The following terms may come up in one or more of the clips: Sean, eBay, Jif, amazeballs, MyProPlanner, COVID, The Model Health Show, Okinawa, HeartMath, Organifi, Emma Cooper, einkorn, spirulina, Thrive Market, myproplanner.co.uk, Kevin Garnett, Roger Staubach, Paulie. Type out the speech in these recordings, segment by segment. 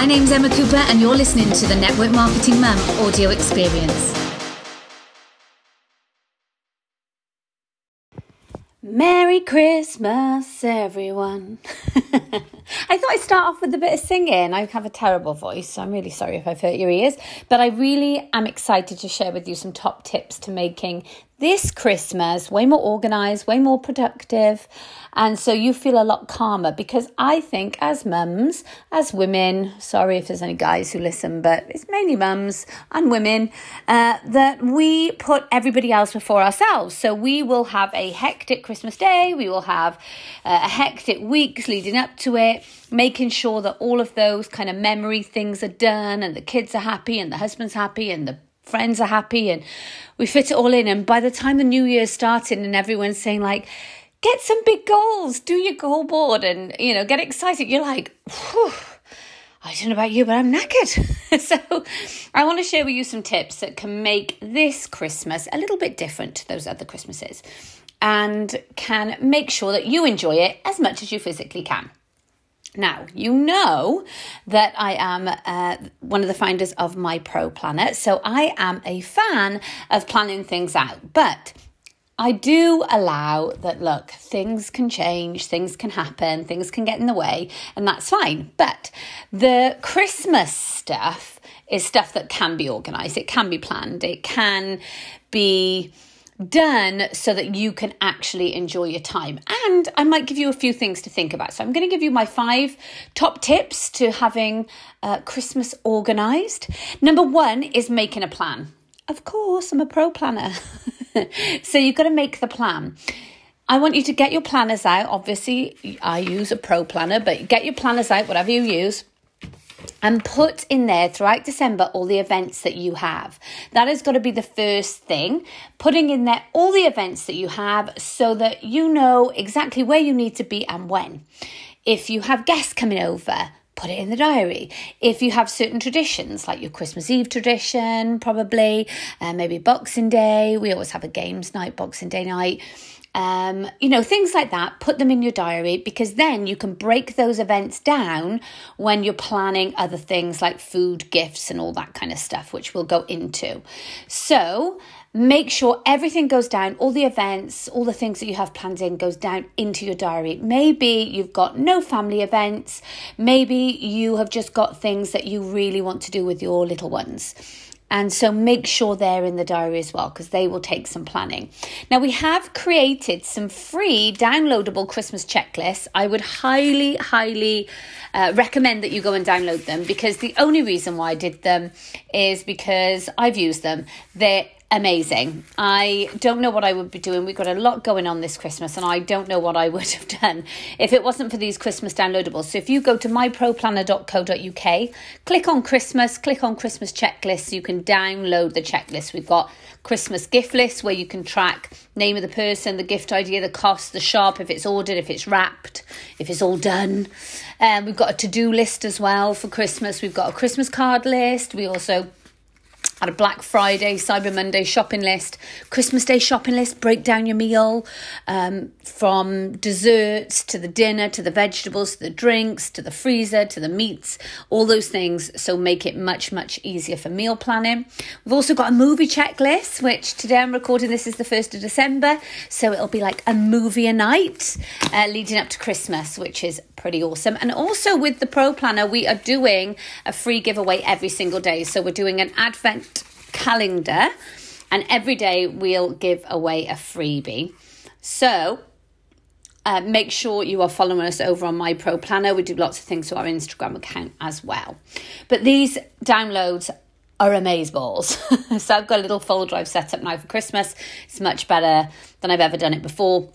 My name's Emma Cooper and you're listening to the Network Marketing Mum audio experience. Merry Christmas, everyone. I thought I'd start off with a bit of singing. I have a terrible voice, so I'm really sorry if I've hurt your ears. But I really am excited to share with you some top tips to making this Christmas way more organised, way more productive. And so you feel a lot calmer, because I think as mums, as women, sorry if there's any guys who listen, but it's mainly mums and women, that we put everybody else before ourselves. So we will have a hectic Christmas day. We will have a hectic weeks leading up to it, making sure that all of those kind of memory things are done and the kids are happy and the husband's happy and the friends are happy and we fit it all in. And by the time the new year's starting and everyone's saying like, get some big goals, do your goal board and, you know, get excited, you're like, whew, I don't know about you, but I'm knackered. So I want to share with you some tips that can make this Christmas a little bit different to those other Christmases and can make sure that you enjoy it as much as you physically can. Now, you know that I am one of the founders of MyProPlanner, so I am a fan of planning things out, but I do allow that, look, things can change, things can happen, things can get in the way, and that's fine. But the Christmas stuff is stuff that can be organised, it can be planned, it can be done so that you can actually enjoy your time. And I might give you a few things to think about. So I'm going to give you my 5 top tips to having Christmas organised. Number 1 is making a plan. Of course, I'm a pro planner. So you've got to make the plan. I want you to get your planners out. Obviously, I use a pro planner, but get your planners out, whatever you use. And put in there throughout December all the events that you have. That has got to be the first thing, putting in there all the events that you have so that you know exactly where you need to be and when. If you have guests coming over, put it in the diary. If you have certain traditions, like your Christmas Eve tradition, probably, maybe Boxing Day. We always have a games night, Boxing Day night. You know, things like that, put them in your diary, because then you can break those events down when you're planning other things like food, gifts, and all that kind of stuff, which we'll go into. So make sure everything goes down, all the events, all the things that you have planned in goes down into your diary. Maybe you've got no family events. Maybe you have just got things that you really want to do with your little ones. And so make sure they're in the diary as well, because they will take some planning. Now, we have created some free downloadable Christmas checklists. I would highly, highly recommend that you go and download them, because the only reason why I did them is because I've used them. They're amazing. I don't know what I would be doing. We've got a lot going on this Christmas and I don't know what I would have done if it wasn't for these Christmas downloadables. So if you go to myproplanner.co.uk, click on Christmas checklists, you can download the checklist. We've got Christmas gift lists where you can track name of the person, the gift idea, the cost, the shop, if it's ordered, if it's wrapped, if it's all done. We've got a to-do list as well for Christmas. We've got a Christmas card list. We also had a Black Friday, Cyber Monday shopping list, Christmas Day shopping list, break down your meal from desserts to the dinner, to the vegetables, to the drinks, to the freezer, to the meats, all those things. So make it much, much easier for meal planning. We've also got a movie checklist, which today I'm recording. This is the 1st of December. So it'll be like a movie a night leading up to Christmas, which is pretty awesome. And also with the Pro Planner, we are doing a free giveaway every single day. So we're doing an advent calendar and every day we'll give away a freebie. So make sure you are following us over on My Pro Planner. We do lots of things to our Instagram account as well. But these downloads are amazeballs. So I've got a little full drive set up now for Christmas. It's much better than I've ever done it before.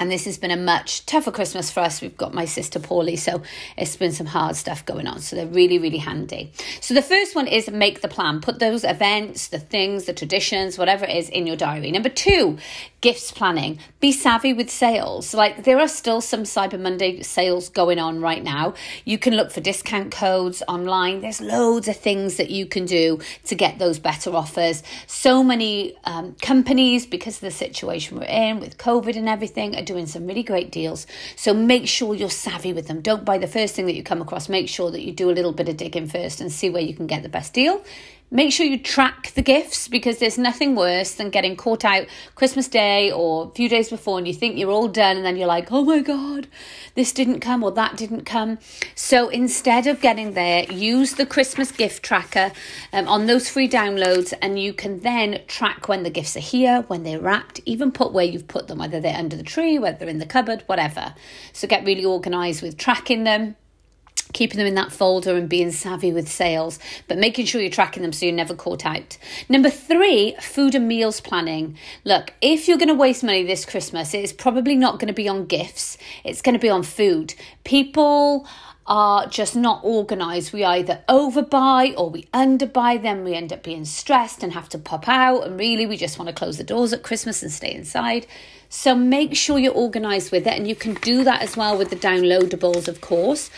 And this has been a much tougher Christmas for us. We've got my sister Paulie, so it's been some hard stuff going on. So they're really, really handy. So the first one is make the plan. Put those events, the things, the traditions, whatever it is in your diary. Number 2, gifts planning. Be savvy with sales. Like there are still some Cyber Monday sales going on right now. You can look for discount codes online. There's loads of things that you can do to get those better offers. So many companies, because of the situation we're in with COVID and everything, doing some really great deals. So make sure you're savvy with them. Don't buy the first thing that you come across. Make sure that you do a little bit of digging first and see where you can get the best deal. Make sure you track the gifts, because there's nothing worse than getting caught out Christmas Day or a few days before and you think you're all done and then you're like, oh my God, this didn't come or that didn't come. So instead of getting there, use the Christmas gift tracker on those free downloads, and you can then track when the gifts are here, when they're wrapped, even put where you've put them, whether they're under the tree, whether they're in the cupboard, whatever. So get really organised with tracking them, keeping them in that folder and being savvy with sales, but making sure you're tracking them so you're never caught out. Number 3, food and meals planning. Look, if you're going to waste money this Christmas, it's probably not going to be on gifts. It's going to be on food. People are just not organised. We either overbuy or we underbuy, then we end up being stressed and have to pop out. And really, we just want to close the doors at Christmas and stay inside. So make sure you're organised with it, and you can do that as well with the downloadables, of course.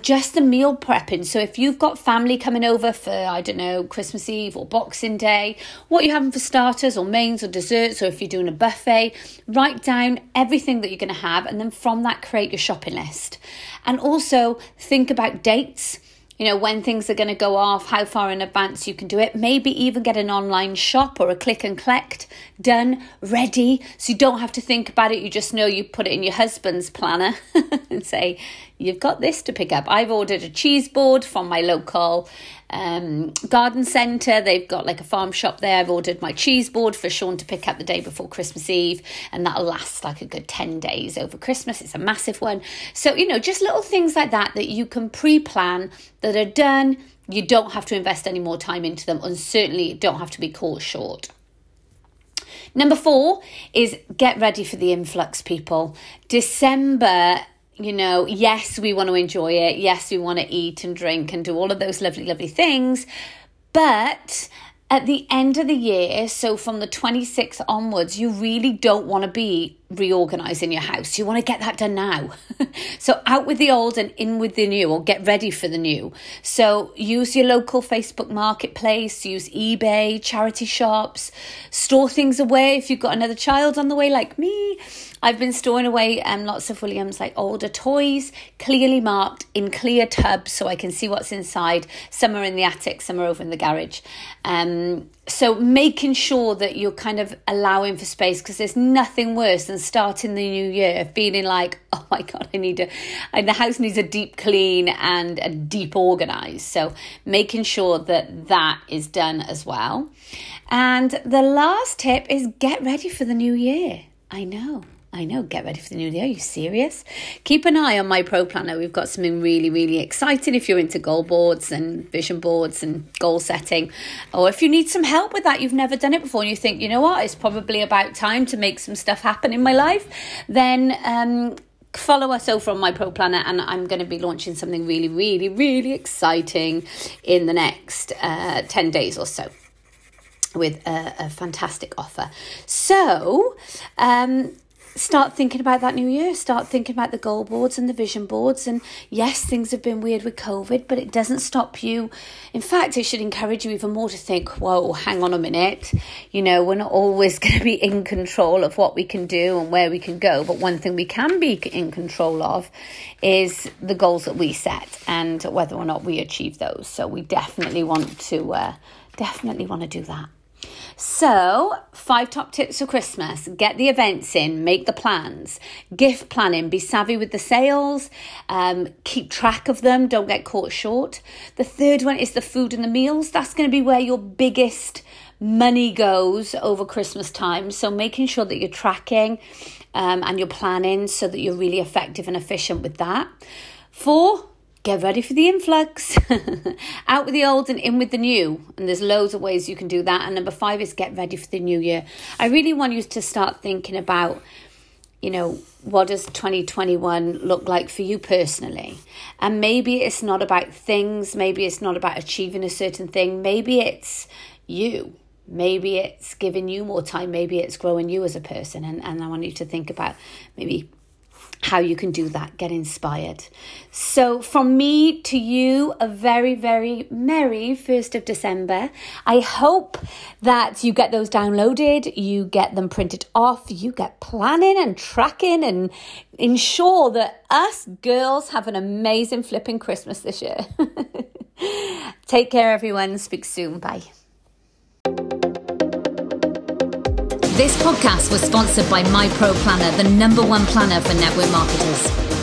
Just the meal prepping. So if you've got family coming over for, I don't know, Christmas Eve or Boxing Day, what you're having for starters or mains or desserts, or if you're doing a buffet, write down everything that you're going to have, and then from that create your shopping list. And also think about dates. You know, when things are going to go off, how far in advance you can do it. Maybe even get an online shop or a click and collect done, ready. So you don't have to think about it. You just know you put it in your husband's planner and say, you've got this to pick up. I've ordered a cheese board from my local garden centre. They've got like a farm shop there. I've ordered my cheese board for Sean to pick up the day before Christmas Eve. And that'll last like a good 10 days over Christmas. It's a massive one. So, you know, just little things like that that you can pre-plan, that are done. You don't have to invest any more time into them, and certainly don't have to be caught short. Number 4 is get ready for the influx, people. December, you know, yes, we want to enjoy it. Yes, we want to eat and drink and do all of those lovely, lovely things. But at the end of the year, so from the 26th onwards, you really don't want to be reorganising your house. You want to get that done now. So out with the old and in with the new, or get ready for the new. So use your local Facebook marketplace, use eBay, charity shops, store things away if you've got another child on the way like me. I've been storing away lots of William's like older toys, clearly marked in clear tubs so I can see what's inside. Some are in the attic, some are over in the garage. So making sure that you're kind of allowing for space, because there's nothing worse than starting the new year feeling like, oh my God, the house needs a deep clean and a deep organise. So making sure that that is done as well. And the last tip is get ready for the new year. I know, get ready for the new year. Are you serious? Keep an eye on MyProPlanner. We've got something really, really exciting if you're into goal boards and vision boards and goal setting. Or if you need some help with that, you've never done it before and you think, you know what, it's probably about time to make some stuff happen in my life, then follow us over on MyProPlanner, and I'm going to be launching something really, really, really exciting in the next 10 days or so, with a fantastic offer. So start thinking about that new year. Start thinking about the goal boards and the vision boards. And yes, things have been weird with COVID, but it doesn't stop you. In fact, it should encourage you even more to think, whoa, hang on a minute. You know, we're not always going to be in control of what we can do and where we can go. But one thing we can be in control of is the goals that we set and whether or not we achieve those. So we definitely want to do that. So 5 top tips for Christmas. Get the events in, make the plans, gift planning, be savvy with the sales, keep track of them, don't get caught short. The 3rd one is the food and the meals. That's going to be where your biggest money goes over Christmas time. So making sure that you're tracking and you're planning so that you're really effective and efficient with that. 4, get ready for the influx. Out with the old and in with the new. And there's loads of ways you can do that. And number 5 is get ready for the new year. I really want you to start thinking about, you know, what does 2021 look like for you personally? And maybe it's not about things. Maybe it's not about achieving a certain thing. Maybe it's you. Maybe it's giving you more time. Maybe it's growing you as a person. And I want you to think about maybe how you can do that, get inspired. So from me to you, a very, very merry 1st of December. I hope that you get those downloaded, you get them printed off, you get planning and tracking and ensure that us girls have an amazing flipping Christmas this year. Take care, everyone. Speak soon. Bye. This podcast was sponsored by MyProPlanner, the #1 planner for network marketers.